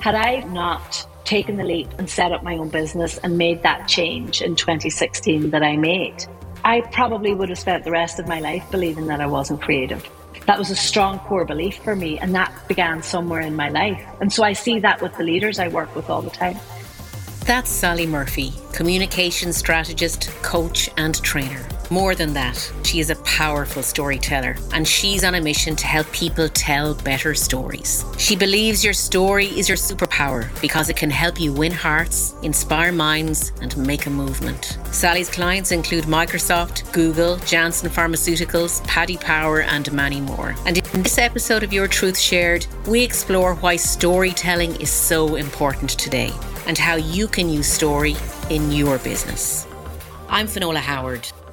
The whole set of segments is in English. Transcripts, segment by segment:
Had I not taken the leap and set up my own business and made that change in 2016 that I made, I probably would have spent the rest of my life believing that I wasn't creative. That was a strong core belief for me, and that began somewhere in my life. And so I see that with the leaders I work with all the time. That's Sally Murphy, communication strategist, coach and trainer. More than that, she is a powerful storyteller, and she's on a mission to help people tell better stories. She believes your story is your superpower because it can help you win hearts, inspire minds, and make a movement. Sally's clients include Microsoft, Google, Janssen Pharmaceuticals, Paddy Power, and many more. And in this episode of Your Truth Shared, we explore why storytelling is so important today and how you can use story in your business. I'm Finola Howard,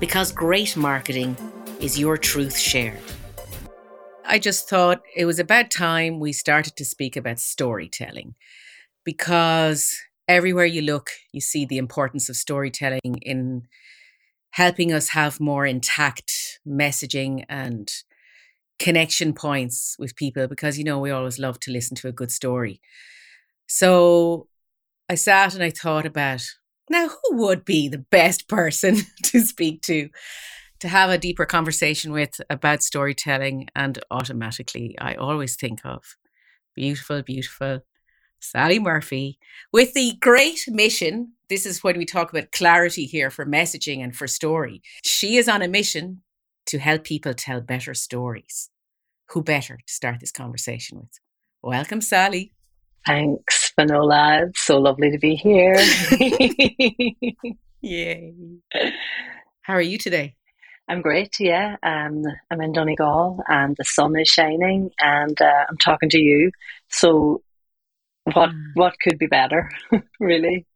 because great marketing is your truth shared. I just thought it was about time we started to speak about storytelling, because everywhere you look, you see the importance of storytelling in helping us have more intact messaging and connection points with people, because, you know, we always love to listen to a good story. So I sat and I thought about, now, who would be the best person to speak to have a deeper conversation with about storytelling? And automatically, I always think of beautiful, beautiful Sally Murphy with the great mission. This is when we talk about clarity here for messaging and for story. She is on a mission to help people tell better stories. Who better to start this conversation with? Welcome, Sally. Thanks, Finola. It's so lovely to be here. Yay. How are you today? I'm great, yeah. I'm in Donegal and the sun is shining and I'm talking to you. So what could be better, really?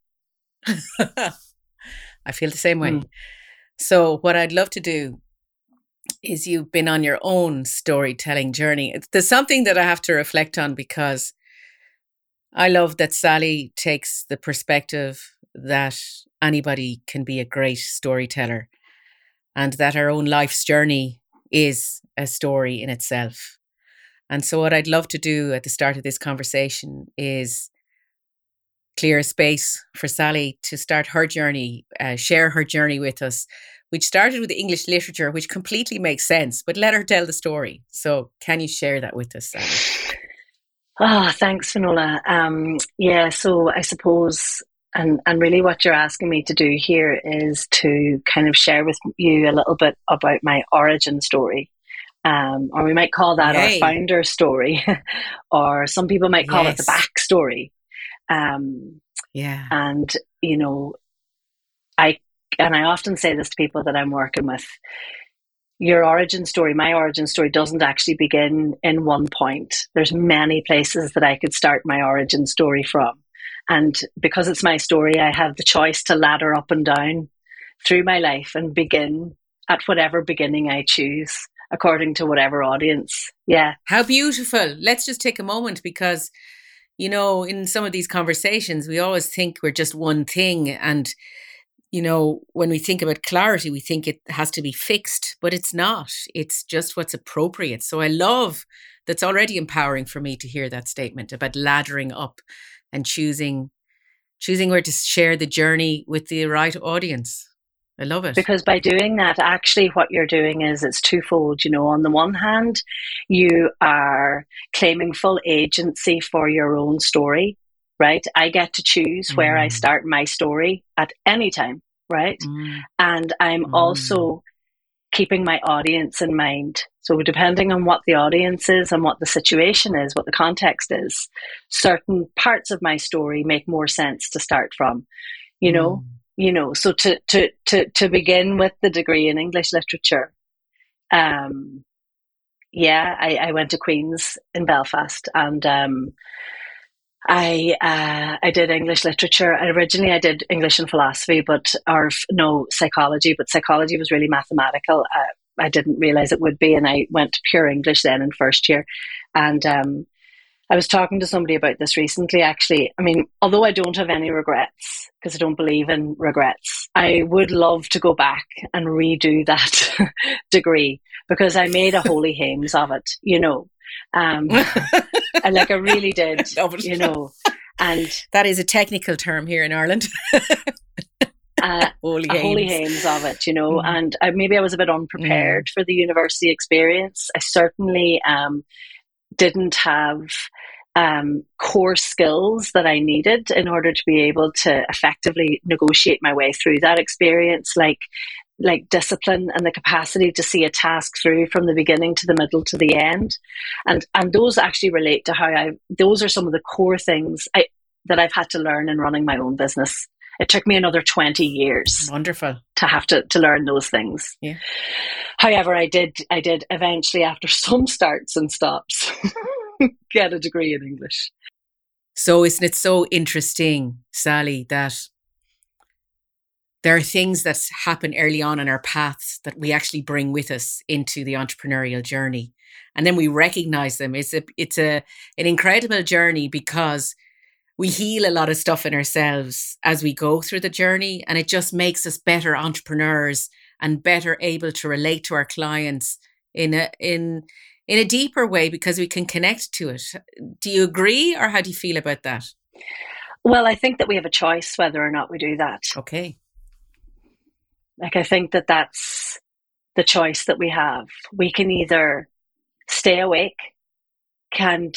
I feel the same way. So what I'd love to do is, you've been on your own storytelling journey. There's something that I have to reflect on, because I love that Sally takes the perspective that anybody can be a great storyteller and that our own life's journey is a story in itself. And so what I'd love to do at the start of this conversation is clear a space for Sally to start her journey, share her journey with us, which started with English literature, which completely makes sense, but let her tell the story. So can you share that with us, Sally? Oh, thanks, Finola. So I suppose, and really what you're asking me to do here is to kind of share with you a little bit about my origin story, or we might call that our founder story, or some people might call it the backstory. And, you know, I often say this to people that I'm working with, your origin story, my origin story doesn't actually begin in one point. There's many places that I could start my origin story from. And because it's my story, I have the choice to ladder up and down through my life and begin at whatever beginning I choose, according to whatever audience. Yeah. How beautiful. Let's just take a moment, because, you know, in some of these conversations, we always think we're just one thing, and you know, when we think about clarity, we think it has to be fixed, but it's not. It's just what's appropriate. So I love, that's already empowering for me to hear that statement about laddering up and choosing where to share the journey with the right audience. I love it. Because by doing that, actually what you're doing is, it's twofold. You know, on the one hand, you are claiming full agency for your own story. Right? I get to choose where I start my story at any time, right? And I'm also keeping my audience in mind. So depending on what the audience is and what the situation is, what the context is, certain parts of my story make more sense to start from, you know? You know, so to begin with the degree in English literature, I went to Queen's in Belfast, and I did English literature. Originally, I did English and philosophy, psychology. But psychology was really mathematical. I didn't realize it would be, and I went to pure English then in first year. And I was talking to somebody about this recently, actually. I mean, although I don't have any regrets, because I don't believe in regrets, I would love to go back and redo that degree, because I made a holy hames of it, you know. And like I really did, you know. And that is a technical term here in Ireland. Holy hames of it, you know. And maybe I was a bit unprepared for the university experience. I certainly didn't have core skills that I needed in order to be able to effectively negotiate my way through that experience, like discipline and the capacity to see a task through from the beginning to the middle to the end. And those actually relate to how those are some of the core things that I've had to learn in running my own business. It took me another 20 years. Wonderful. To have to learn those things. Yeah. However, I did eventually, after some starts and stops, get a degree in English. So isn't it so interesting, Sally, that there are things that happen early on in our paths that we actually bring with us into the entrepreneurial journey, and then we recognize them. It's an incredible journey, because we heal a lot of stuff in ourselves as we go through the journey, and it just makes us better entrepreneurs and better able to relate to our clients in a deeper way, because we can connect to it. Do you agree, or how do you feel about that? Well, I think that we have a choice whether or not we do that. Okay. Like, I think that that's the choice that we have. We can either stay awake, and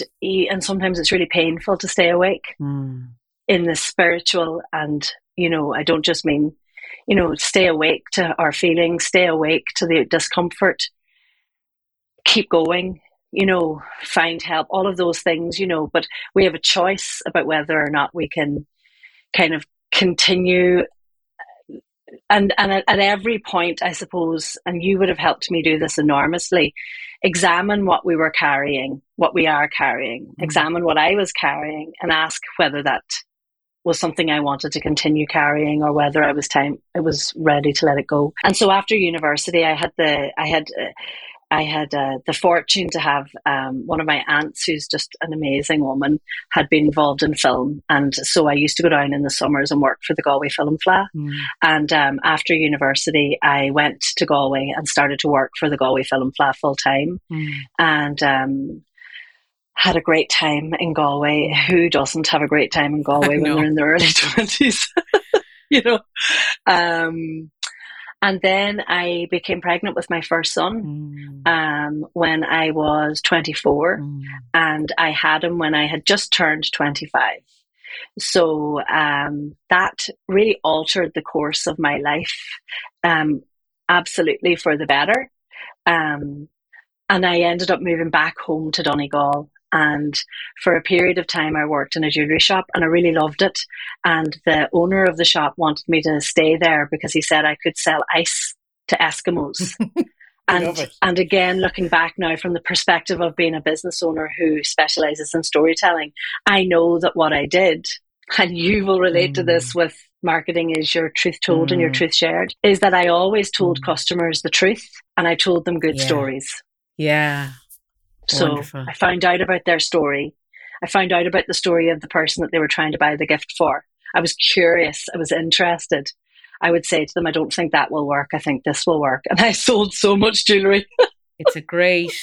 sometimes it's really painful to stay awake in the spiritual, and, you know, I don't just mean, you know, stay awake to our feelings, stay awake to the discomfort, keep going, you know, find help, all of those things, you know. But we have a choice about whether or not we can kind of continue. And at every point, I suppose, and you would have helped me do this enormously, examine what we were carrying, what we are carrying, examine what I was carrying, and ask whether that was something I wanted to continue carrying, or whether I was ready to let it go. And so after university, I had the fortune to have one of my aunts, who's just an amazing woman, had been involved in film. And so I used to go down in the summers and work for the Galway Film Fleadh. And after university, I went to Galway and started to work for the Galway Film Fleadh full time. And had a great time in Galway. Who doesn't have a great time in Galway when they're in their early 20s? You know? And then I became pregnant with my first son when I was 24, and I had him when I had just turned 25. So that really altered the course of my life absolutely for the better. And I ended up moving back home to Donegal. And for a period of time, I worked in a jewellery shop, and I really loved it. And the owner of the shop wanted me to stay there because he said I could sell ice to Eskimos. And again, looking back now from the perspective of being a business owner who specialises in storytelling, I know that what I did, and you will relate to this with marketing is your truth told and your truth shared, is that I always told customers the truth, and I told them good stories. Yeah. So wonderful. I found out about their story. I found out about the story of the person that they were trying to buy the gift for. I was curious. I was interested. I would say to them, I don't think that will work. I think this will work. And I sold so much jewellery. It's a great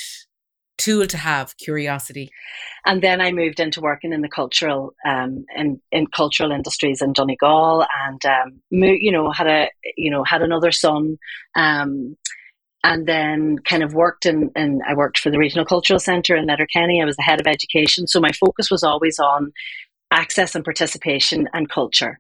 tool to have, curiosity. And then I moved into working in the cultural in cultural industries in Donegal, and had another son. And then kind of worked I worked for the Regional Cultural Centre in Letterkenny. I was the head of education. So my focus was always on access and participation and culture.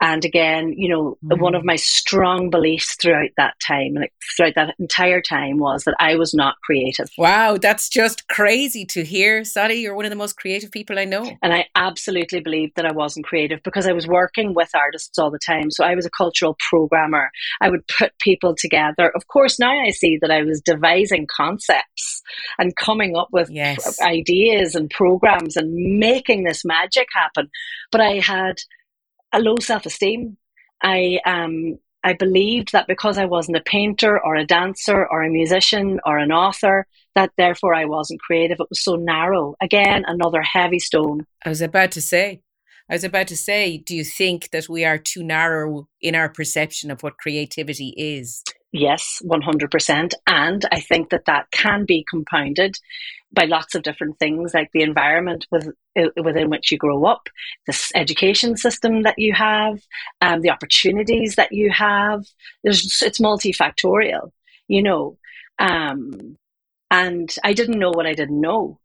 And again, you know, one of my strong beliefs throughout that time, like throughout that entire time, was that I was not creative. Wow, that's just crazy to hear. Sally, you're one of the most creative people I know. And I absolutely believed that I wasn't creative because I was working with artists all the time. So I was a cultural programmer. I would put people together. Of course, now I see that I was devising concepts and coming up with ideas and programs and making this magic happen. But I had a low self-esteem. I believed that because I wasn't a painter or a dancer or a musician or an author, that therefore I wasn't creative. It was so narrow. Again, another heavy stone. I was about to say, do you think that we are too narrow in our perception of what creativity is? Yes, 100%. And I think that can be compounded by lots of different things, like the environment within which you grow up, this education system that you have, the opportunities that you have. It's multifactorial, you know. And I didn't know what I didn't know.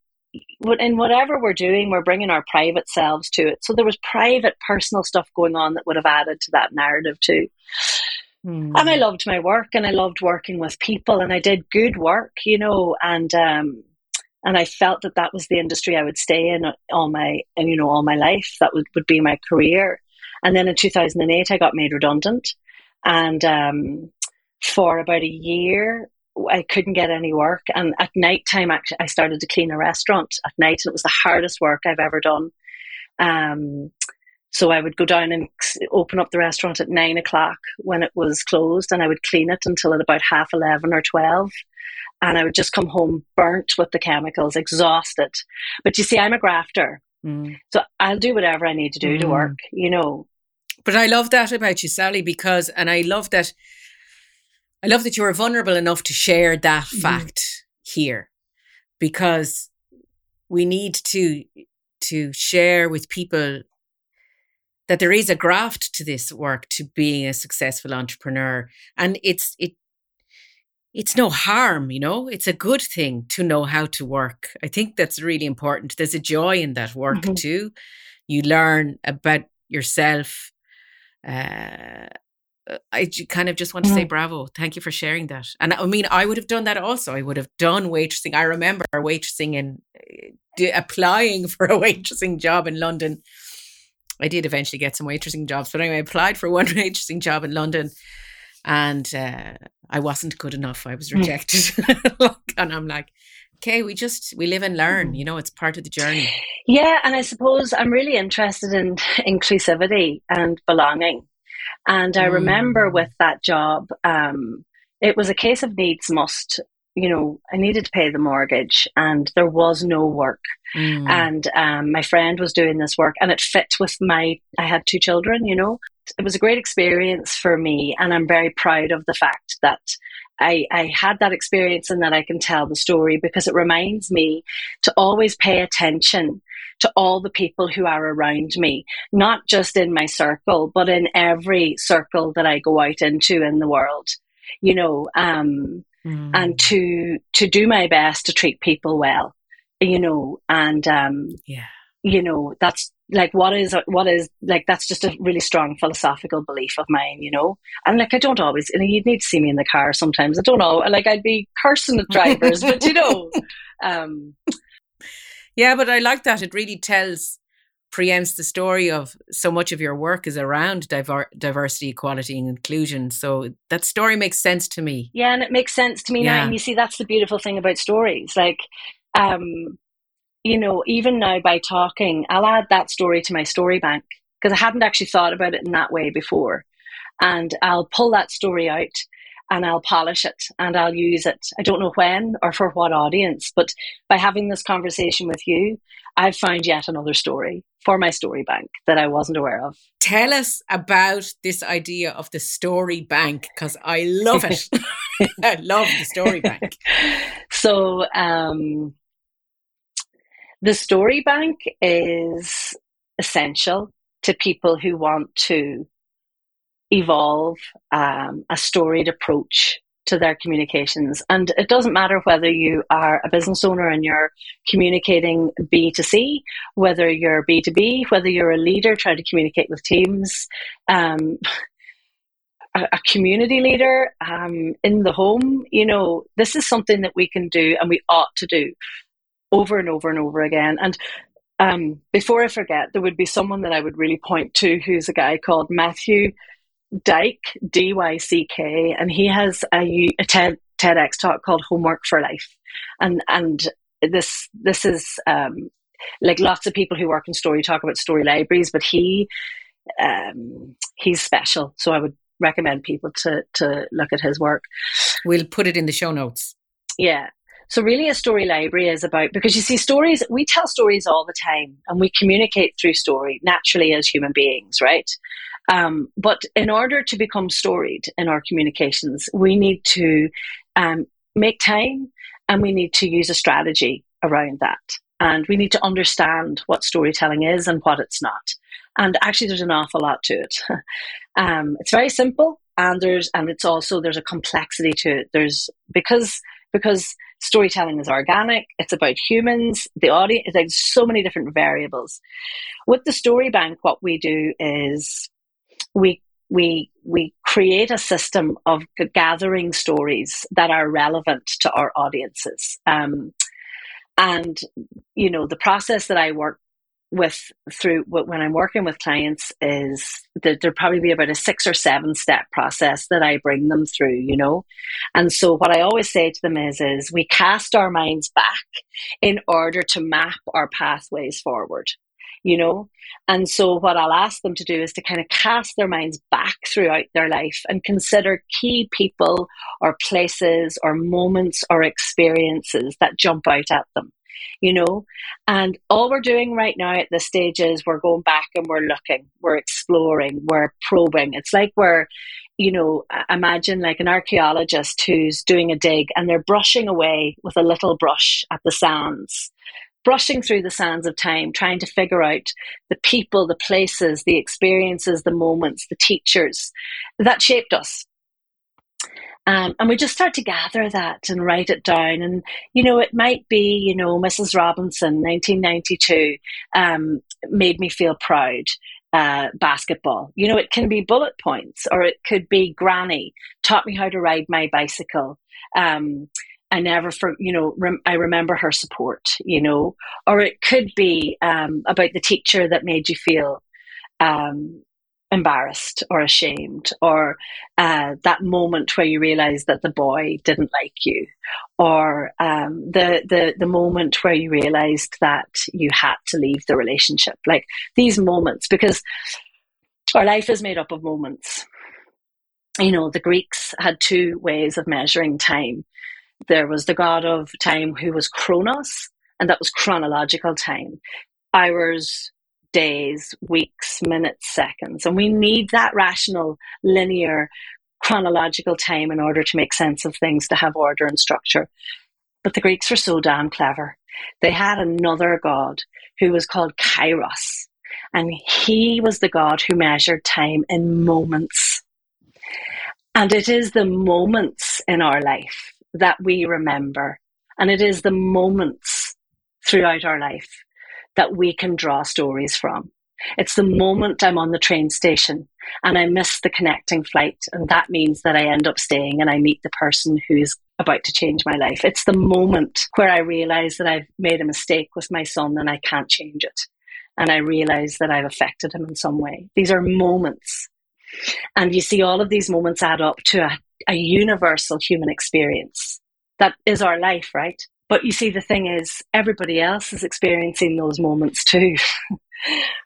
In whatever we're doing, we're bringing our private selves to it. So there was private, personal stuff going on that would have added to that narrative too. And I loved my work, and I loved working with people, and I did good work, you know, and I felt that was the industry I would stay in all my life. That would be my career. And then in 2008, I got made redundant, and for about a year, I couldn't get any work. And at night time, actually, I started to clean a restaurant at night, and it was the hardest work I've ever done. So I would go down and open up the restaurant at 9 o'clock when it was closed, and I would clean it until at about 11:30 or 12:30. And I would just come home burnt with the chemicals, exhausted. But you see, I'm a grafter. So I'll do whatever I need to do to work, you know. But I love that about you, Sally, because, and I love that you were vulnerable enough to share that fact here, because we need to share with people that there is a graft to this work, to being a successful entrepreneur. And it's no harm, you know, it's a good thing to know how to work. I think that's really important. There's a joy in that work too. You learn about yourself. I kind of just want to say bravo. Thank you for sharing that. And I mean, I would have done that also. I would have done waitressing. I remember waitressing and applying for a waitressing job in London. I did eventually get some waitressing jobs, but anyway, I applied for one waitressing job in London, and I wasn't good enough. I was rejected. And I'm like, okay, we live and learn, you know, it's part of the journey. Yeah. And I suppose I'm really interested in inclusivity and belonging. And I remember with that job, it was a case of needs must. You know, I needed to pay the mortgage, and there was no work. And my friend was doing this work, and it fit with I had two children, you know. It was a great experience for me, and I'm very proud of the fact that I had that experience and that I can tell the story, because it reminds me to always pay attention to all the people who are around me, not just in my circle, but in every circle that I go out into in the world, you know. And to do my best to treat people well, you know, and you know, that's like what is like, that's just a really strong philosophical belief of mine, you know. And like, I don't always, and you'd need to see me in the car sometimes. I don't know, like I'd be cursing at drivers, but you know, yeah. But I like that. It really preempts the story of so much of your work is around diversity, equality and inclusion. So that story makes sense to me. Yeah, and it makes sense to me now. And you see, that's the beautiful thing about stories. Like, you know, even now by talking, I'll add that story to my story bank, because I hadn't actually thought about it in that way before. And I'll pull that story out, and I'll polish it, and I'll use it. I don't know when or for what audience, but by having this conversation with you, I've found yet another story for my story bank that I wasn't aware of. Tell us about this idea of the story bank, because I love it. I love the story bank. So the story bank is essential to people who want to evolve a storied approach to their communications. And it doesn't matter whether you are a business owner and you're communicating B2C, whether you're B2B, whether you're a leader trying to communicate with teams, a community leader, in the home. You know, this is something that we can do and we ought to do over and over and over again. And before I forget, there would be someone that I would really point to, who's a guy called Matthew Dyke, D-Y-C-K, and he has a TEDx talk called Homework for Life. And this is like lots of people who work in story talk about story libraries, but he's special. So I would recommend people to look at his work. We'll put it in the show notes. Yeah. So really a story library is about, because you see stories, we tell stories all the time and we communicate through story naturally as human beings, right? But in order to become storied in our communications, we need to make time, and we need to use a strategy around that. And we need to understand what storytelling is and what it's not. And actually there's an awful lot to it. It's very simple, and it's also, there's a complexity to it. There's, because storytelling is organic, it's about humans, the audience, like so many different variables. With the Story Bank, what we do is we create a system of gathering stories that are relevant to our audiences. And, you know, the process that I work with through when I'm working with clients is that there'll probably be about a 6 or 7 step process that I bring them through, you know. And so what I always say to them is we cast our minds back in order to map our pathways forward, you know. And so what I'll ask them to do is to kind of cast their minds back throughout their life and consider key people or places or moments or experiences that jump out at them. You know, and all we're doing right now at this stage is we're going back and we're looking, we're exploring, we're probing. It's like we're, you know, imagine like an archaeologist who's doing a dig and they're brushing away with a little brush at the sands, brushing through the sands of time, trying to figure out the people, the places, the experiences, the moments, the teachers that shaped us. And we just start to gather that and write it down. And, you know, it might be, you know, Mrs. Robinson, 1992, made me feel proud, basketball. You know, it can be bullet points, or it could be Granny taught me how to ride my bicycle. I remember her support, you know, or it could be about the teacher that made you feel embarrassed or ashamed, or that moment where you realize that the boy didn't like you, or the moment where you realized that you had to leave the relationship. Like these moments, because our life is made up of moments. You know, the Greeks had 2 ways of measuring time. There was the god of time who was Kronos, and that was chronological time, hours, days, weeks, minutes, seconds. And we need that rational, linear, chronological time in order to make sense of things, to have order and structure. But the Greeks were so damn clever. They had another god who was called Kairos, and he was the god who measured time in moments. And it is the moments in our life that we remember, and it is the moments throughout our life that we can draw stories from. It's the moment I'm on the train station and I miss the connecting flight, and that means that I end up staying and I meet the person who's about to change my life. It's the moment where I realize that I've made a mistake with my son and I can't change it, and I realize that I've affected him in some way. These are moments. And you see, all of these moments add up to a universal human experience that is our life, right? But you see, the thing is, everybody else is experiencing those moments too,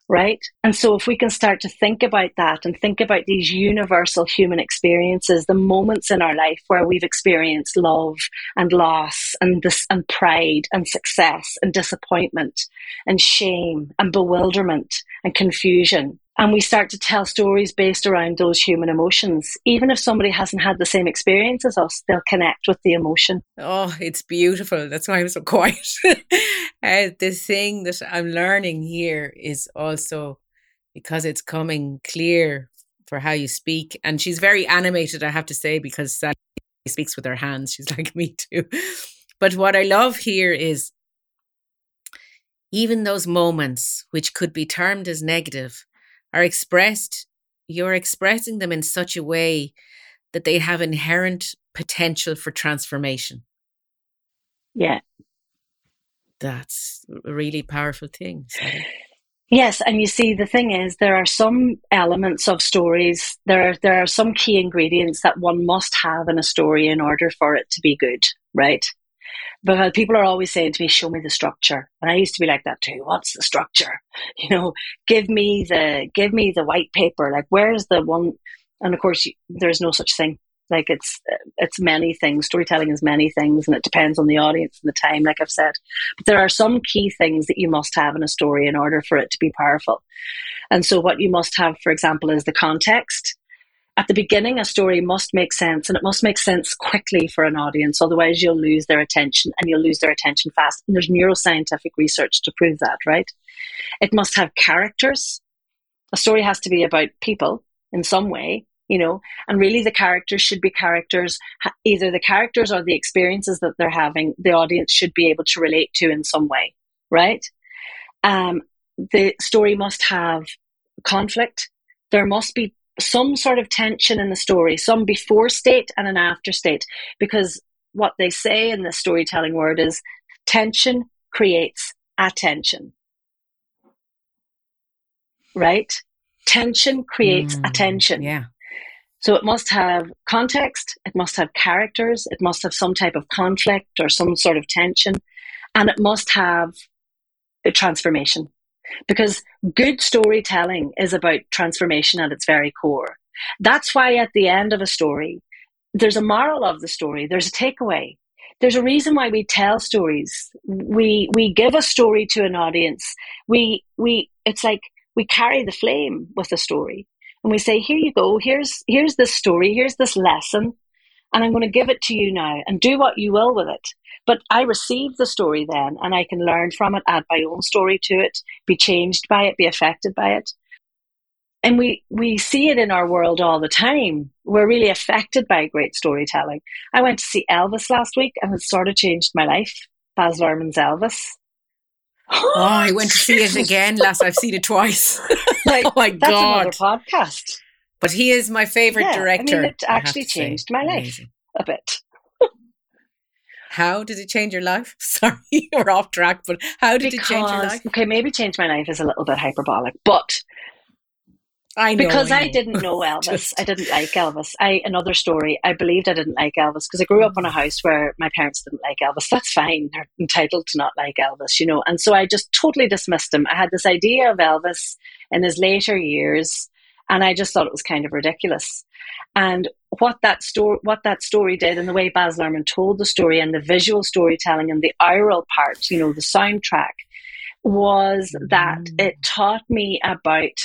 right? And so if we can start to think about that and think about these universal human experiences, the moments in our life where we've experienced love and loss and pride and success and disappointment and shame and bewilderment and confusion, and we start to tell stories based around those human emotions. Even if somebody hasn't had the same experience as us, they'll connect with the emotion. Oh, it's beautiful. That's why I'm so quiet. The thing that I'm learning here is also because it's coming clear for how you speak. And she's very animated, I have to say, because Sally speaks with her hands. She's like, me too. But what I love here is even those moments which could be termed as negative are expressed, you're expressing them in such a way that they have inherent potential for transformation. Yeah. That's a really powerful thing. So. Yes, and you see, the thing is, there are some elements of stories, there are some key ingredients that one must have in a story in order for it to be good, right? Because people are always saying to me, show me the structure. And I used to be like that too. What's the structure? You know, give me the white paper. Like, where's the one? And of course, there's no such thing. Like, it's many things. Storytelling is many things, and it depends on the audience and the time, like I've said. But there are some key things that you must have in a story in order for it to be powerful. And so what you must have, for example, is the context. At the beginning, a story must make sense, and it must make sense quickly for an audience. Otherwise, you'll lose their attention, and you'll lose their attention fast. And there's neuroscientific research to prove that, right? It must have characters. A story has to be about people in some way. You know, and really the characters should be characters, either the characters or the experiences that they're having, the audience should be able to relate to in some way, right? The story must have conflict. There must be some sort of tension in the story, some before state and an after state, because what they say in the storytelling word is tension creates attention, right? Tension creates attention. Yeah. So it must have context, it must have characters, it must have some type of conflict or some sort of tension, and it must have a transformation. Because good storytelling is about transformation at its very core. That's why at the end of a story, there's a moral of the story, there's a takeaway. There's a reason why we tell stories. We give a story to an audience. It's like we carry the flame with a story. And we say, here you go, here's this story, here's this lesson, and I'm going to give it to you now and do what you will with it. But I receive the story then, and I can learn from it, add my own story to it, be changed by it, be affected by it. And we see it in our world all the time. We're really affected by great storytelling. I went to see Elvis last week, and it sort of changed my life. Baz Luhrmann's Elvis. Oh, I went to see it again last. I've seen it twice. Like, oh my God. That's another podcast. But he is my favorite director. I mean, it actually changed my life a bit. How did it change your life? Sorry, we're off track, but how did it change your life? Okay, maybe change my life is a little bit hyperbolic, but I know. Because I didn't know Elvis. I didn't like Elvis. Another story, I believed I didn't like Elvis because I grew up in a house where my parents didn't like Elvis. That's fine. They're entitled to not like Elvis, you know. And so I just totally dismissed him. I had this idea of Elvis in his later years, and I just thought it was kind of ridiculous. And what that story did, and the way Baz Luhrmann told the story, and the visual storytelling, and the aural part, you know, the soundtrack, was that it taught me about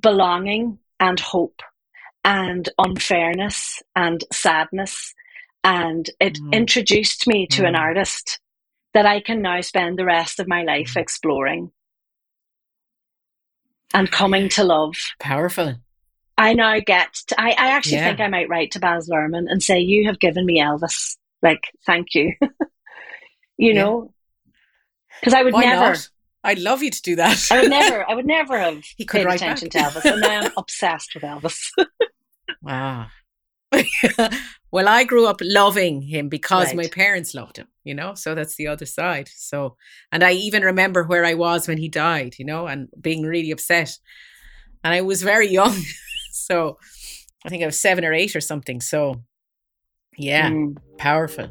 belonging and hope and unfairness and sadness, and it introduced me to an artist that I can now spend the rest of my life exploring and coming to love. Powerful. I now get to, I actually think I might write to Baz Luhrmann and say, you have given me Elvis, like, thank you. You know, because I would I'd love you to do that. I would never have paid attention to Elvis, and now I'm obsessed with Elvis. Wow. Well, I grew up loving him because my parents loved him, you know, so that's the other side. So, and I even remember where I was when he died, you know, and being really upset. And I was very young. So I think I was 7 or 8 or something. So yeah, powerful.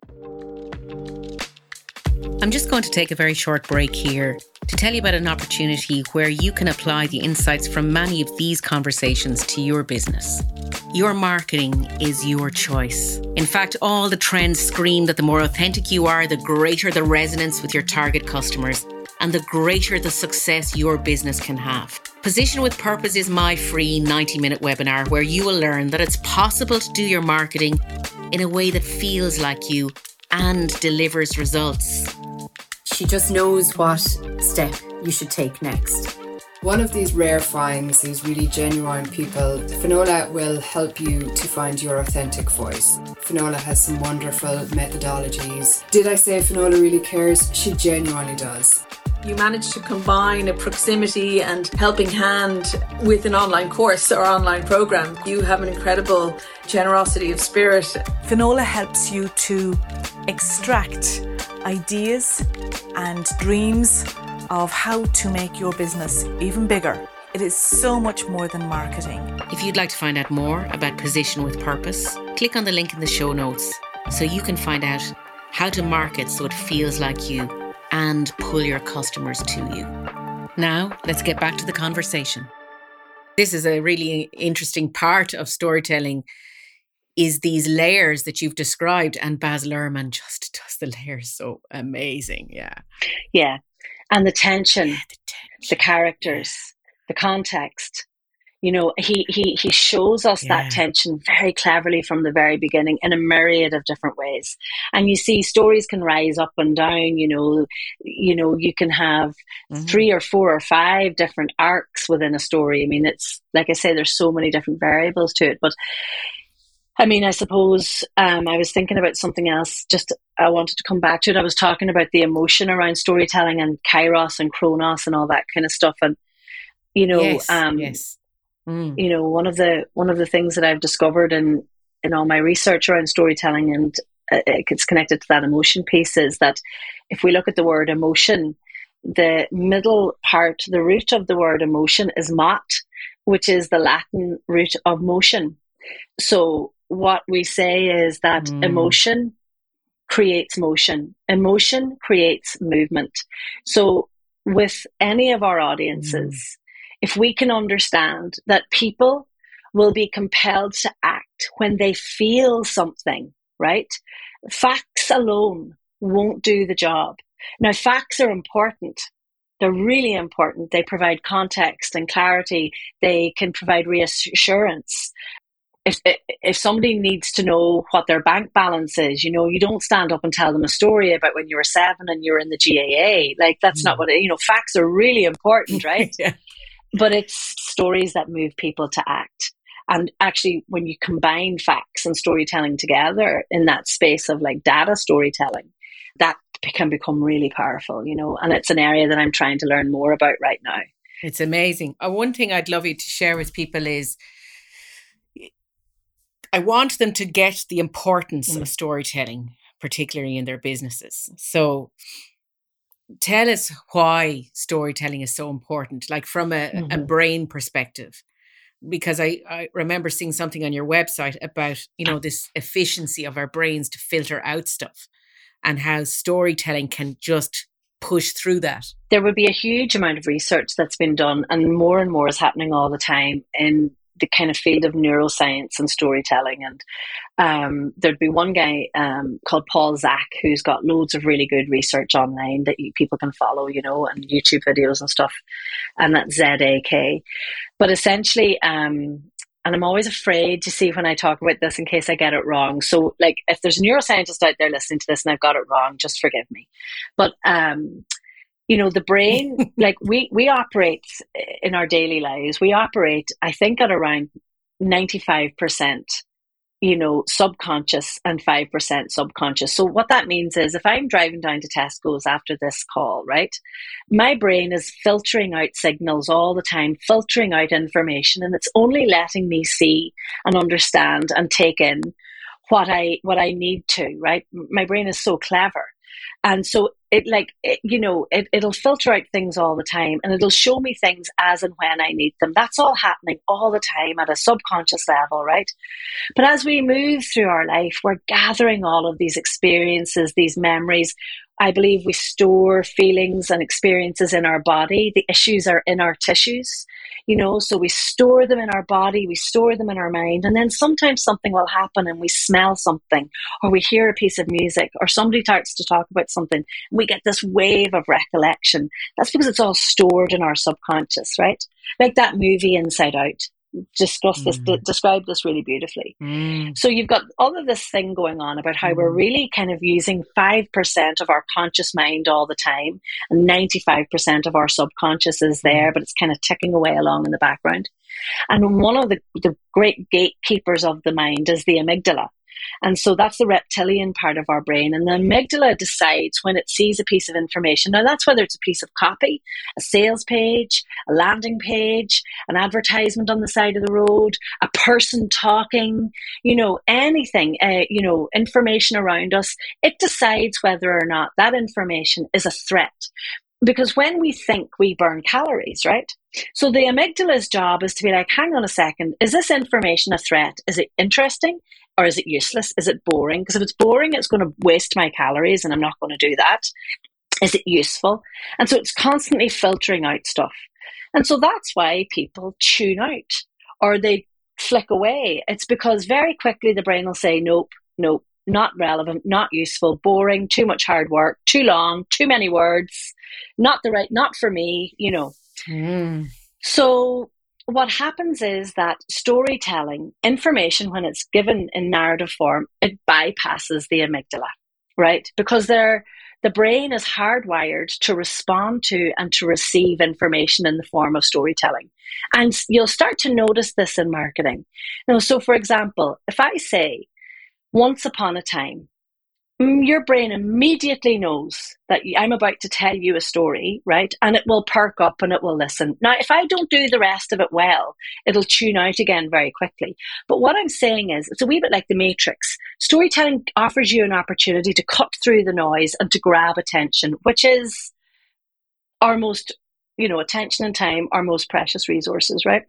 I'm just going to take a very short break here to tell you about an opportunity where you can apply the insights from many of these conversations to your business. Your marketing is your choice. In fact, all the trends scream that the more authentic you are, the greater the resonance with your target customers and the greater the success your business can have. Position with Purpose is my free 90-minute webinar where you will learn that it's possible to do your marketing in a way that feels like you and delivers results. She just knows what step you should take next. One of these rare finds, these really genuine people, Finola will help you to find your authentic voice. Finola has some wonderful methodologies. Did I say Finola really cares? She genuinely does. You managed to combine a proximity and helping hand with an online course or online program. You have an incredible generosity of spirit. Finola helps you to extract ideas and dreams of how to make your business even bigger. It is so much more than marketing. If you'd like to find out more about Position with Purpose, click on the link in the show notes so you can find out how to market so it feels like you and pull your customers to you. Now, let's get back to the conversation. This is a really interesting part of storytelling, is these layers that you've described, and Baz Luhrmann just does the layers so amazing. Yeah. Yeah. And the tension, the characters, the context. You know, he shows us that tension very cleverly from the very beginning in a myriad of different ways. And you see stories can rise up and down, you know, you can have 3 or 4 or 5 different arcs within a story. I mean, it's like I say, there's so many different variables to it. But I mean, I suppose I was thinking about something else. Just I wanted to come back to it. I was talking about the emotion around storytelling and Kairos and Chronos and all that kind of stuff. And, you know, you know, one of the things that I've discovered in all my research around storytelling, and it's connected to that emotion piece, is that if we look at the word emotion, the middle part, the root of the word emotion is mat, which is the Latin root of motion. So what we say is that emotion creates motion. Emotion creates movement. So with any of our audiences, if we can understand that people will be compelled to act when they feel something, right? Facts alone won't do the job. Now, facts are important. They're really important. They provide context and clarity. They can provide reassurance. If somebody needs to know what their bank balance is, you know, you don't stand up and tell them a story about when you were 7 and you're in the GAA. Like, that's not what it, you know, facts are really important, right? Yeah. But it's stories that move people to act. And actually, when you combine facts and storytelling together in that space of like data storytelling, that can become really powerful, you know, and it's an area that I'm trying to learn more about right now. It's amazing. One thing I'd love you to share with people is I want them to get the importance of storytelling, particularly in their businesses. So tell us why storytelling is so important, like from a brain perspective, because I remember seeing something on your website about, you know, this efficiency of our brains to filter out stuff and how storytelling can just push through that. There would be a huge amount of research that's been done, and more is happening all the time in the kind of field of neuroscience and storytelling. And there'd be one guy called Paul Zak, who's got loads of really good research online that people can follow, you know, and YouTube videos and stuff. And that's ZAK. But essentially, and I'm always afraid, you see, when I talk about this in case I get it wrong. So like, if there's a neuroscientist out there listening to this and I've got it wrong, just forgive me. But you know, the brain, like we operate in our daily lives, we operate, I think, at around 95%, you know, subconscious and 5% subconscious. So what that means is if I'm driving down to Tesco's after this call, right, my brain is filtering out signals all the time, filtering out information, and it's only letting me see and understand and take in what I need to, right? My brain is so clever. And so it'll filter out things all the time, and it'll show me things as and when I need them. That's all happening all the time at a subconscious level, right? But as we move through our life, we're gathering all of these experiences, these memories. I believe we store feelings and experiences in our body. The issues are in our tissues, you know, so we store them in our body, we store them in our mind, and then sometimes something will happen and we smell something, or we hear a piece of music, or somebody starts to talk about something, and we get this wave of recollection. That's because it's all stored in our subconscious, right? Like that movie Inside Out. discussed this, described this really beautifully. So you've got all of this thing going on about how we're really kind of using 5% of our conscious mind all the time, and 95% of our subconscious is there, but it's kind of ticking away along in the background. And one of the great gatekeepers of the mind is the amygdala. And so that's the reptilian part of our brain. And the amygdala decides when it sees a piece of information. Now, that's whether it's a piece of copy, a sales page, a landing page, an advertisement on the side of the road, a person talking, you know, anything, you know, information around us. It decides whether or not that information is a threat. Because when we think, we burn calories, right? So the amygdala's job is to be like, hang on a second, is this information a threat? Is it interesting? Or is it useless? Is it boring? Because if it's boring, it's going to waste my calories and I'm not going to do that. Is it useful? And so it's constantly filtering out stuff. And so that's why people tune out or they flick away. It's because very quickly the brain will say, nope, nope, not relevant, not useful, boring, too much hard work, too long, too many words, not the right, not for me, you know. So what happens is that storytelling, information, when it's given in narrative form, it bypasses the amygdala, right? Because the brain is hardwired to respond to and to receive information in the form of storytelling. And you'll start to notice this in marketing. Now, so for example, if I say, once upon a time, your brain immediately knows that I'm about to tell you a story, right? And it will perk up and it will listen. Now, if I don't do the rest of it well, it'll tune out again very quickly. But what I'm saying is, it's a wee bit like the Matrix. Storytelling offers you an opportunity to cut through the noise and to grab attention, which is our most, you know, attention and time, our most precious resources, right?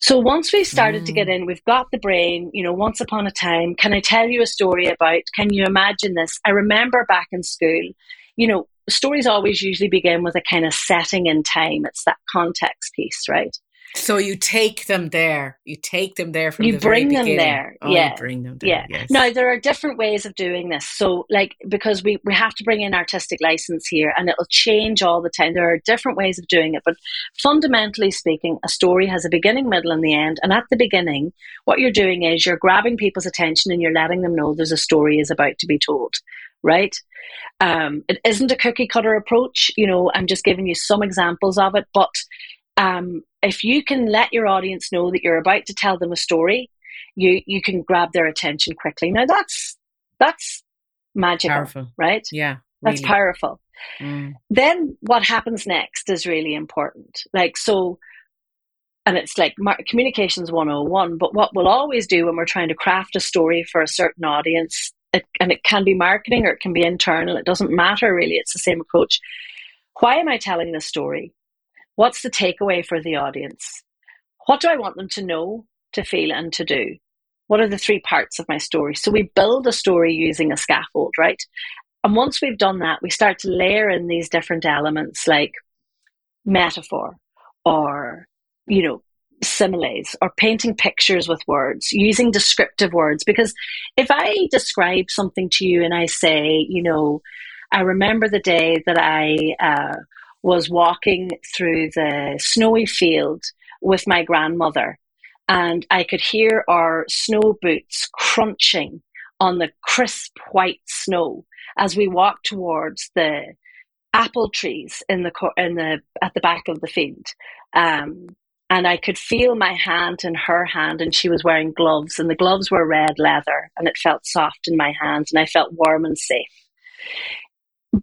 So once we've started to get in, we've got the brain, you know, once upon a time, can I tell you a story about, can you imagine this? I remember back in school, you know, stories always usually begin with a kind of setting in time. It's that context piece, right? So you take them there. You take them there from the very beginning. You bring them there. Yeah. Yes. Now, there are different ways of doing this. So, like, because we have to bring in artistic license here, and it'll change all the time. There are different ways of doing it. But fundamentally speaking, a story has a beginning, middle, and the end. And at the beginning, what you're doing is you're grabbing people's attention and you're letting them know there's a story is about to be told. Right? It isn't a cookie cutter approach. You know, I'm just giving you some examples of it. But if you can let your audience know that you're about to tell them a story, you can grab their attention quickly. Now that's magical, powerful. Right? Yeah, really. That's powerful. Then what happens next is really important. Like so, and it's like communications 101. But what we'll always do when we're trying to craft a story for a certain audience, and it can be marketing or it can be internal, it doesn't matter really. It's the same approach. Why am I telling this story? What's the takeaway for the audience? What do I want them to know, to feel, and to do? What are the three parts of my story? So we build a story using a scaffold, right? And once we've done that, we start to layer in these different elements like metaphor or, you know, similes or painting pictures with words, using descriptive words. Because if I describe something to you and I say, you know, I remember the day that I was walking through the snowy field with my grandmother, and I could hear our snow boots crunching on the crisp white snow as we walked towards the apple trees at the back of the field. And I could feel my hand in her hand, and she was wearing gloves, and the gloves were red leather, and it felt soft in my hands, and I felt warm and safe.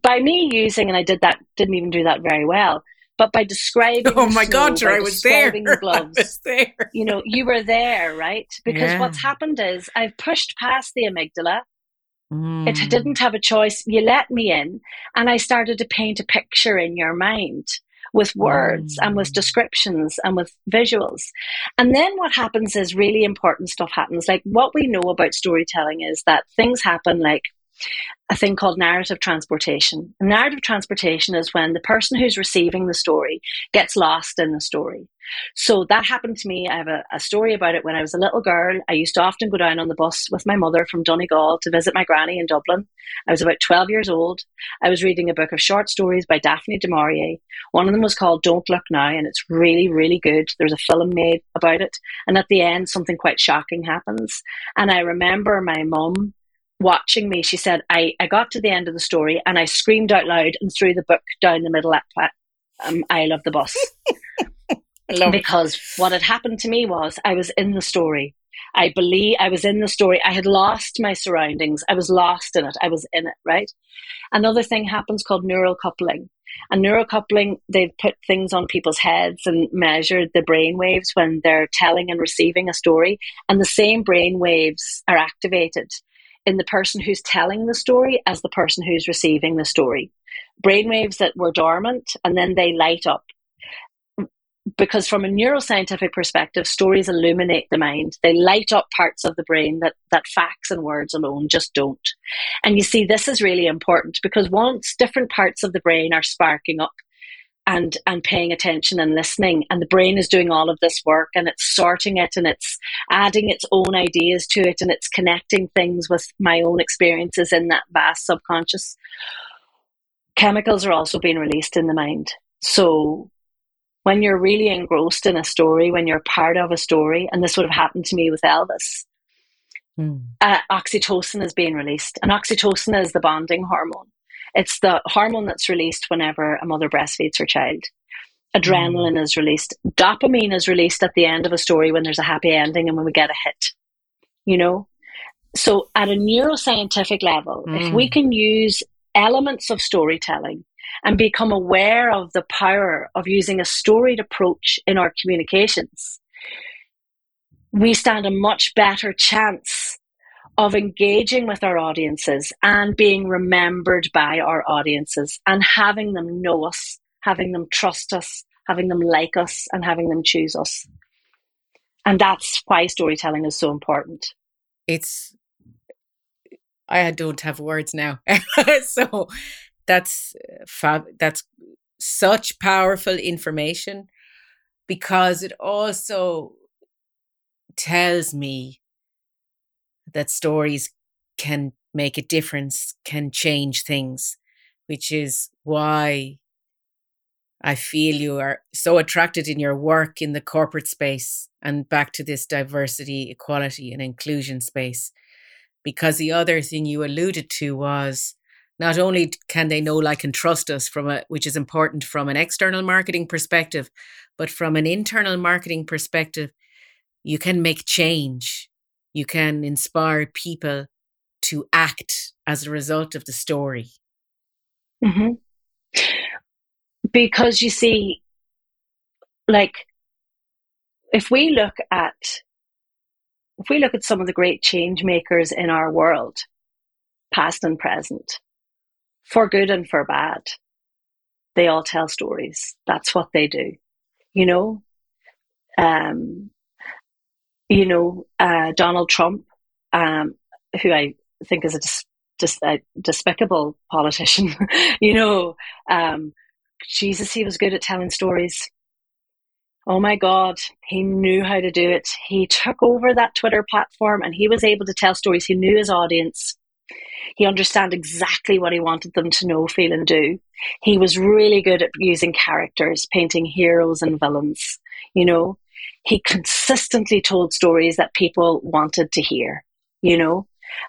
By me using, and I didn't even do that very well, but by describing the gloves, I was there. You know, you were there, right? Because what's happened is I've pushed past the amygdala. It didn't have a choice. You let me in, and I started to paint a picture in your mind with words and with descriptions and with visuals. And then what happens is really important stuff happens. Like what we know about storytelling is that things happen like a thing called narrative transportation. And narrative transportation is when the person who's receiving the story gets lost in the story. So that happened to me. I have a story about it. When I was a little girl, I used to often go down on the bus with my mother from Donegal to visit my granny in Dublin. I was about 12 years old. I was reading a book of short stories by Daphne du Maurier. One of them was called Don't Look Now, and it's really, really good. There's a film made about it. And at the end, something quite shocking happens. And I remember my mum watching me. She said, I got to the end of the story and I screamed out loud and threw the book down the middle aisle of the bus. Because what had happened to me was I was in the story. I believe I was in the story. I had lost my surroundings. I was lost in it. I was in it, right? Another thing happens called neural coupling. And neural coupling, they've put things on people's heads and measured the brain waves when they're telling and receiving a story. And the same brain waves are activated in the person who's telling the story as the person who's receiving the story. Brain waves that were dormant, and then they light up. Because from a neuroscientific perspective, stories illuminate the mind. They light up parts of the brain that facts and words alone just don't. And you see, this is really important because once different parts of the brain are sparking up and paying attention and listening, and the brain is doing all of this work and it's sorting it and it's adding its own ideas to it and it's connecting things with my own experiences in that vast subconscious, chemicals are also being released in the mind. So when you're really engrossed in a story, when you're part of a story, and this would have happened to me with Elvis, oxytocin is being released. And oxytocin is the bonding hormone. It's the hormone that's released whenever a mother breastfeeds her child. Adrenaline is released. Dopamine is released at the end of a story when there's a happy ending and when we get a hit, you know? So at a neuroscientific level, if we can use elements of storytelling and become aware of the power of using a storied approach in our communications, we stand a much better chance of engaging with our audiences and being remembered by our audiences and having them know us, having them trust us, having them like us, and having them choose us. And that's why storytelling is so important. I don't have words now. So that's fab. That's such powerful information, because it also tells me that stories can make a difference, can change things, which is why I feel you are so attracted in your work in the corporate space and back to this diversity, equality and inclusion space. Because the other thing you alluded to was, not only can they know, like, and trust us which is important from an external marketing perspective, but from an internal marketing perspective, you can make change. You can inspire people to act as a result of the story. Mm-hmm. Because you see, like, if we look at some of the great change makers in our world, past and present, for good and for bad, they all tell stories. That's what they do, you know. Donald Trump, who I think is a despicable politician, you know. Jesus, he was good at telling stories. Oh my God, he knew how to do it. He took over that Twitter platform and he was able to tell stories. He knew his audience. He understood exactly what he wanted them to know, feel and do. He was really good at using characters, painting heroes and villains, you know. He consistently told stories that people wanted to hear, you know.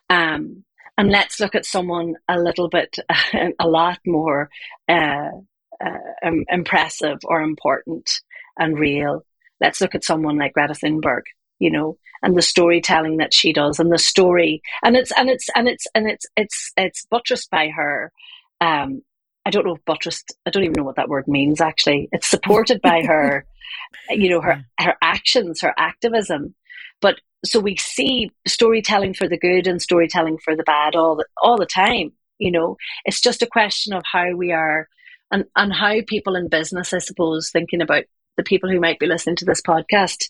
And let's look at someone a lot more impressive or important and real. Let's look at someone like Greta Thunberg, you know, and the storytelling that she does, and the story, and it's buttressed by her. I don't know if buttressed, I don't even know what that word means, actually. It's supported by her, you know, her actions, her activism. But so we see storytelling for the good and storytelling for the bad all the time, you know. It's just a question of how we are and how people in business, I suppose, thinking about the people who might be listening to this podcast,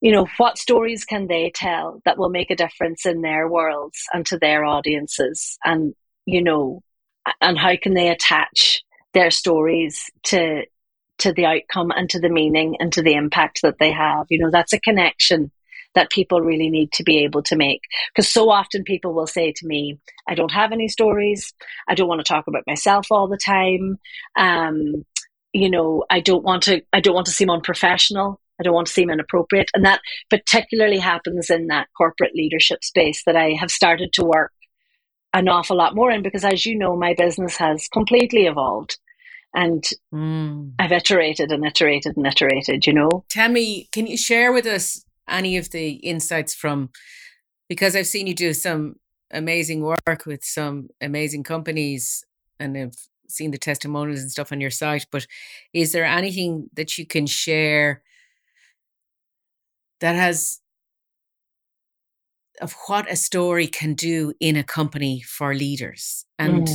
you know, what stories can they tell that will make a difference in their worlds and to their audiences? And, you know, and how can they attach their stories to the outcome and to the meaning and to the impact that they have? You know, that's a connection that people really need to be able to make. Because so often people will say to me, I don't have any stories. I don't want to talk about myself all the time. You know, I don't want to seem unprofessional. I don't want to seem inappropriate. And that particularly happens in that corporate leadership space that I have started to work an awful lot more in, because as you know, my business has completely evolved. And I've iterated, you know. Tammy, can you share with us any of the insights from, because I've seen you do some amazing work with some amazing companies and I've seen the testimonials and stuff on your site, but is there anything that you can share that has, of what a story can do in a company for leaders? And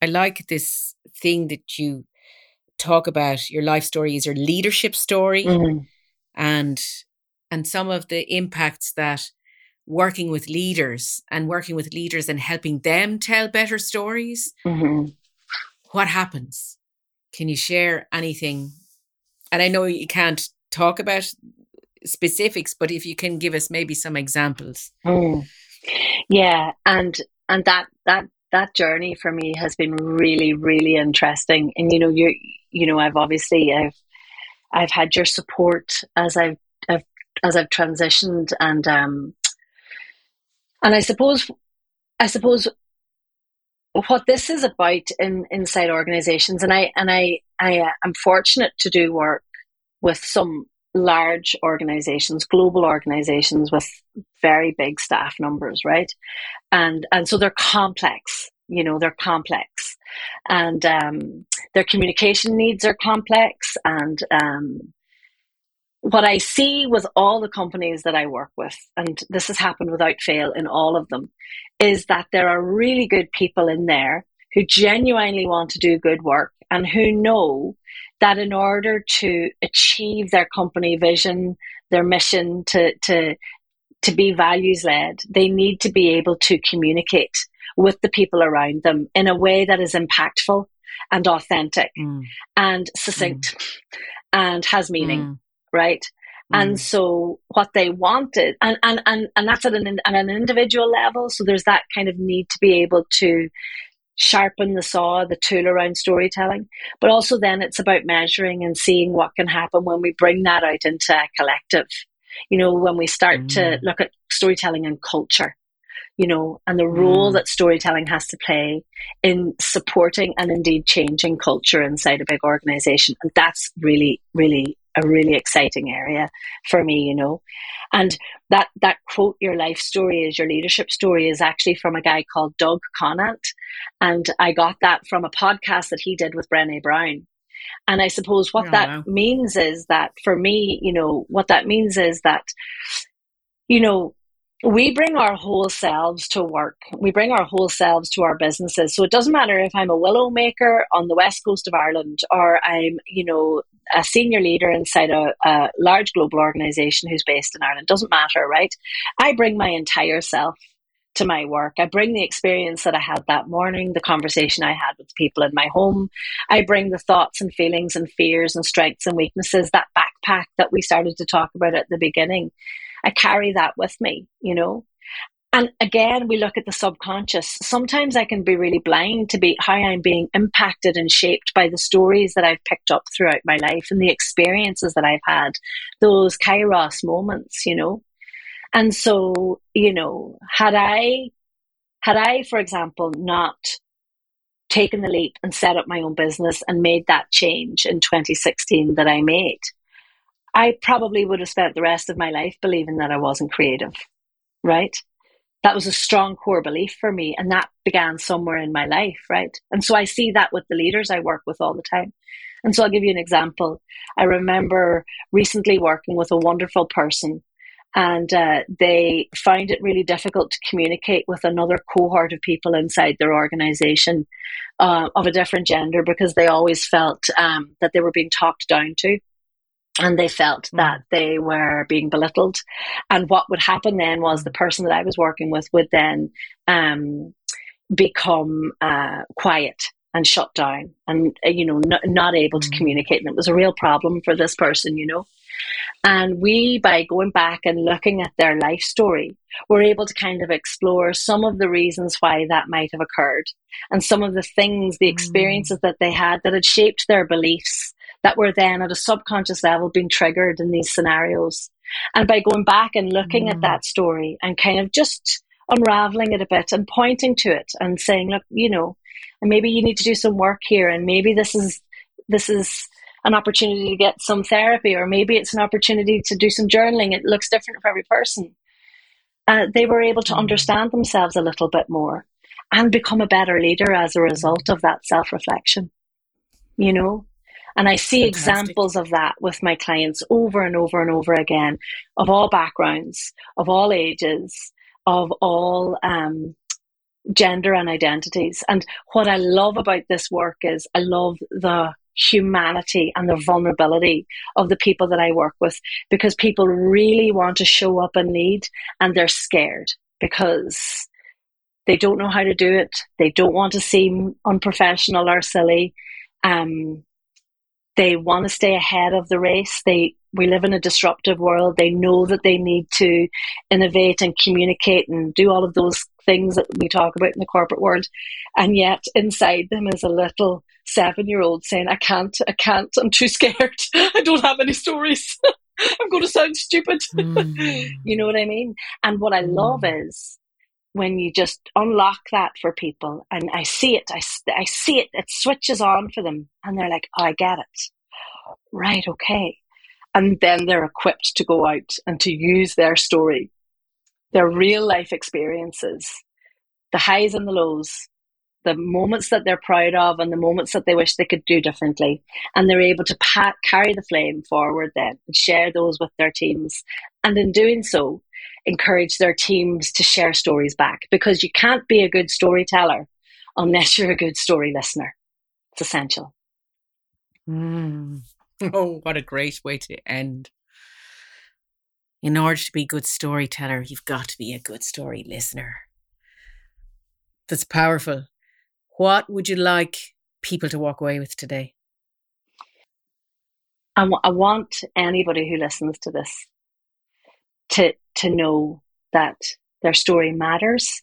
I like this thing that you talk about, your life story is your leadership story, and some of the impacts that working with leaders and helping them tell better stories. What happens? Can you share anything? And I know you can't talk about specifics, but if you can give us maybe some examples. Yeah, and that journey for me has been really, really interesting. And you know, I've had your support as I've transitioned, and I suppose what this is about inside organizations, and I am fortunate to do work with some large organizations, global organizations with very big staff numbers, right? And so they're complex, you know, and their communication needs are complex, and what I see with all the companies that I work with, and this has happened without fail in all of them, is that there are really good people in there who genuinely want to do good work and who know that in order to achieve their company vision, their mission to be values-led, they need to be able to communicate with the people around them in a way that is impactful and authentic and succinct and has meaning. Right. And so what they wanted, and that's at an individual level. So there's that kind of need to be able to sharpen the saw, the tool around storytelling. But also then it's about measuring and seeing what can happen when we bring that out into a collective, you know, when we start to look at storytelling and culture, you know, and the role that storytelling has to play in supporting and indeed changing culture inside a big organization. And that's really, really a really exciting area for me, you know. And that quote, your life story is your leadership story, is actually from a guy called Doug Conant. And I got that from a podcast that he did with Brené Brown. And I suppose what means is that for me, you know, what that means is that, you know, we bring our whole selves to work. We bring our whole selves to our businesses. So it doesn't matter if I'm a willow maker on the west coast of Ireland, or I'm, you know, a senior leader inside a large global organization who's based in Ireland. Doesn't matter, right? I bring my entire self to my work. I bring the experience that I had that morning, the conversation I had with the people in my home. I bring the thoughts and feelings and fears and strengths and weaknesses, that backpack that we started to talk about at the beginning. I carry that with me, you know. And again, we look at the subconscious. Sometimes I can be really blind to be how I'm being impacted and shaped by the stories that I've picked up throughout my life and the experiences that I've had, those kairos moments, you know. And so, you know, had I, for example, not taken the leap and set up my own business and made that change in 2016 that I made, I probably would have spent the rest of my life believing that I wasn't creative, right? That was a strong core belief for me. And that began somewhere in my life, right? And so I see that with the leaders I work with all the time. And so I'll give you an example. I remember recently working with a wonderful person, and they found it really difficult to communicate with another cohort of people inside their organization of a different gender, because they always felt that they were being talked down to. And they felt that they were being belittled. And what would happen then was the person that I was working with would then become quiet and shut down and, you know, not able to communicate. And it was a real problem for this person, you know. And we, by going back and looking at their life story, were able to kind of explore some of the reasons why that might have occurred and some of the things, the experiences that they had that had shaped their beliefs that were then at a subconscious level being triggered in these scenarios. And by going back and looking at that story and kind of just unraveling it a bit and pointing to it and saying, look, you know, and maybe you need to do some work here, and maybe this is an opportunity to get some therapy, or maybe it's an opportunity to do some journaling. It looks different for every person. They were able to understand themselves a little bit more and become a better leader as a result of that self-reflection, you know. And I see examples of that with my clients over and over and over again, of all backgrounds, of all ages, of all gender and identities. And what I love about this work is I love the humanity and the vulnerability of the people that I work with, because people really want to show up and lead, and they're scared because they don't know how to do it. They don't want to seem unprofessional or silly. They want to stay ahead of the race. We live in a disruptive world. They know that they need to innovate and communicate and do all of those things that we talk about in the corporate world. And yet inside them is a little 7-year-old saying, I can't, I'm too scared. I don't have any stories. I'm going to sound stupid. You know what I mean? And what I love is when you just unlock that for people, and I see it, it switches on for them, and they're like, oh, I get it. Right, okay. And then they're equipped to go out and to use their story, their real life experiences, the highs and the lows, the moments that they're proud of and the moments that they wish they could do differently. And they're able to carry the flame forward then and share those with their teams. And in doing so, encourage their teams to share stories back, because you can't be a good storyteller unless you're a good story listener. It's essential. Oh, what a great way to end. In order to be a good storyteller, you've got to be a good story listener. That's powerful. What would you like people to walk away with today? I want anybody who listens to this to know that their story matters,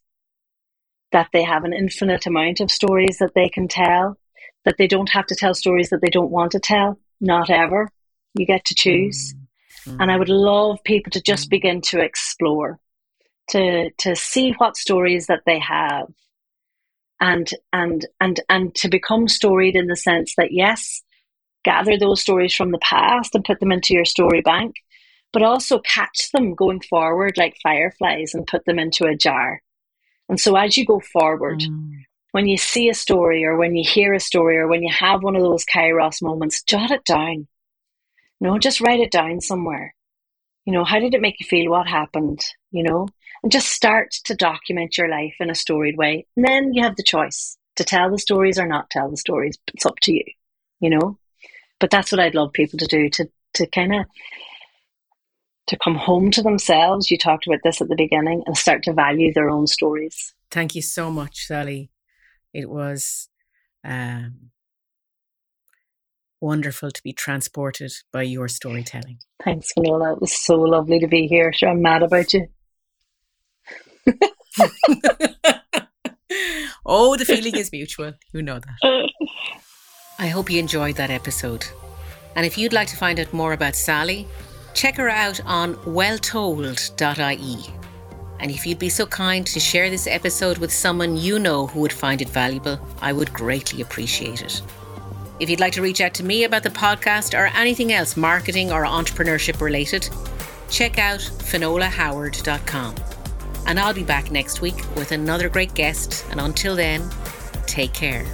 that they have an infinite amount of stories that they can tell, that they don't have to tell stories that they don't want to tell. Not ever. You get to choose. And I would love people to just begin to explore, to see what stories that they have, and to become storied in the sense that, yes, gather those stories from the past and put them into your story bank, but also catch them going forward like fireflies and put them into a jar. And so as you go forward, when you see a story or when you hear a story or when you have one of those Kairos moments, jot it down. No, just write it down somewhere. You know, how did it make you feel? What happened? You know, and just start to document your life in a storied way. And then you have the choice to tell the stories or not tell the stories. It's up to you, you know. But that's what I'd love people to do, to kind of to come home to themselves. You talked about this at the beginning, and start to value their own stories. Thank you so much, Sally. It was wonderful to be transported by your storytelling. Thanks, Finola. It was so lovely to be here. Sure, I'm mad about you. Oh, the feeling is mutual. You know that. I hope you enjoyed that episode. And if you'd like to find out more about Sally, check her out on welltold.ie. And if you'd be so kind to share this episode with someone you know who would find it valuable, I would greatly appreciate it. If you'd like to reach out to me about the podcast or anything else marketing or entrepreneurship related, check out finolahoward.com. And I'll be back next week with another great guest. And until then, take care.